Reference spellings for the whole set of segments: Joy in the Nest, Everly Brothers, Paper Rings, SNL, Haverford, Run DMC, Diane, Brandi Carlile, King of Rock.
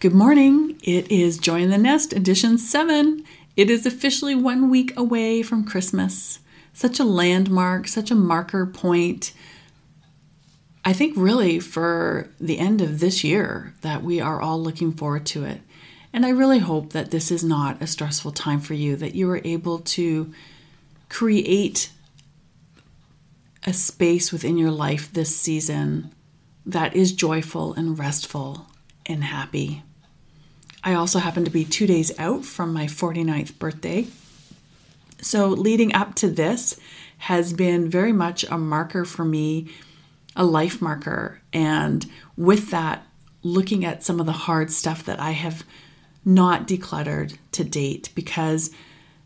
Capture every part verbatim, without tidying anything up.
Good morning. It is Joy in the Nest, edition seven. It is officially one week away from Christmas. Such a landmark, such a marker point. I think really for the end of this year that we are all looking forward to it. And I really hope that this is not a stressful time for you, that you are able to create a space within your life this season that is joyful and restful and happy. I also happen to be two days out from my forty-ninth birthday. So leading up to this has been very much a marker for me, a life marker. And with that, looking at some of the hard stuff that I have not decluttered to date, because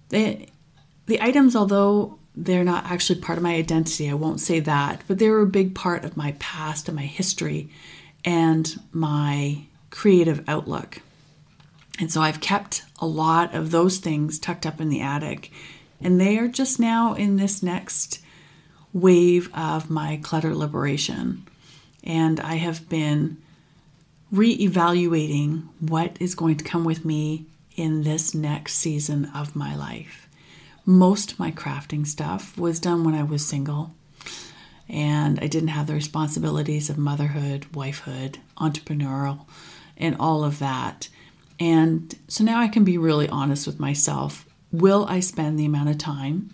they, the items, although they're not actually part of my identity, I won't say that, but they were a big part of my past and my history and my creative outlook. And so I've kept a lot of those things tucked up in the attic, and they are just now in this next wave of my clutter liberation. And I have been reevaluating what is going to come with me in this next season of my life. Most of my crafting stuff was done when I was single, and I didn't have the responsibilities of motherhood, wifehood, entrepreneurial, and all of that. And so now I can be really honest with myself. Will I spend the amount of time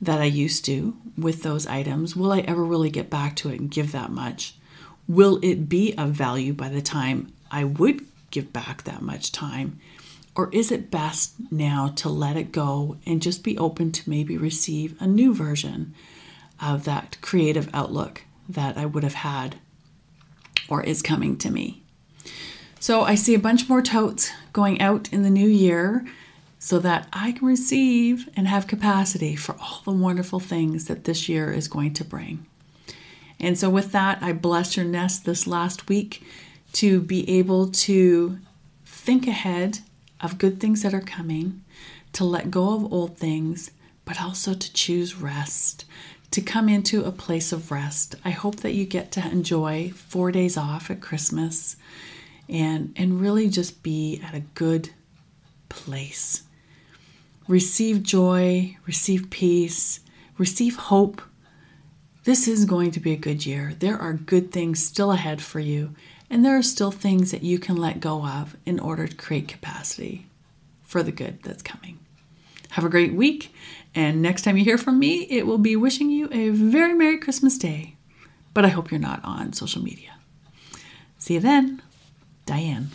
that I used to with those items? Will I ever really get back to it and give that much? Will it be of value by the time I would give back that much time? Or is it best now to let it go and just be open to maybe receive a new version of that creative outlook that I would have had or is coming to me? So I see a bunch more totes going out in the new year so that I can receive and have capacity for all the wonderful things that this year is going to bring. And so with that, I bless your nest this last week to be able to think ahead of good things that are coming, to let go of old things, but also to choose rest, to come into a place of rest. I hope that you get to enjoy four days off at Christmas and, and really just be at a good place. Receive joy, receive peace, receive hope. This is going to be a good year. There are good things still ahead for you, and there are still things that you can let go of in order to create capacity for the good that's coming. Have a great week, and next time you hear from me, it will be wishing you a very Merry Christmas Day, but I hope you're not on social media. See you then. Diane.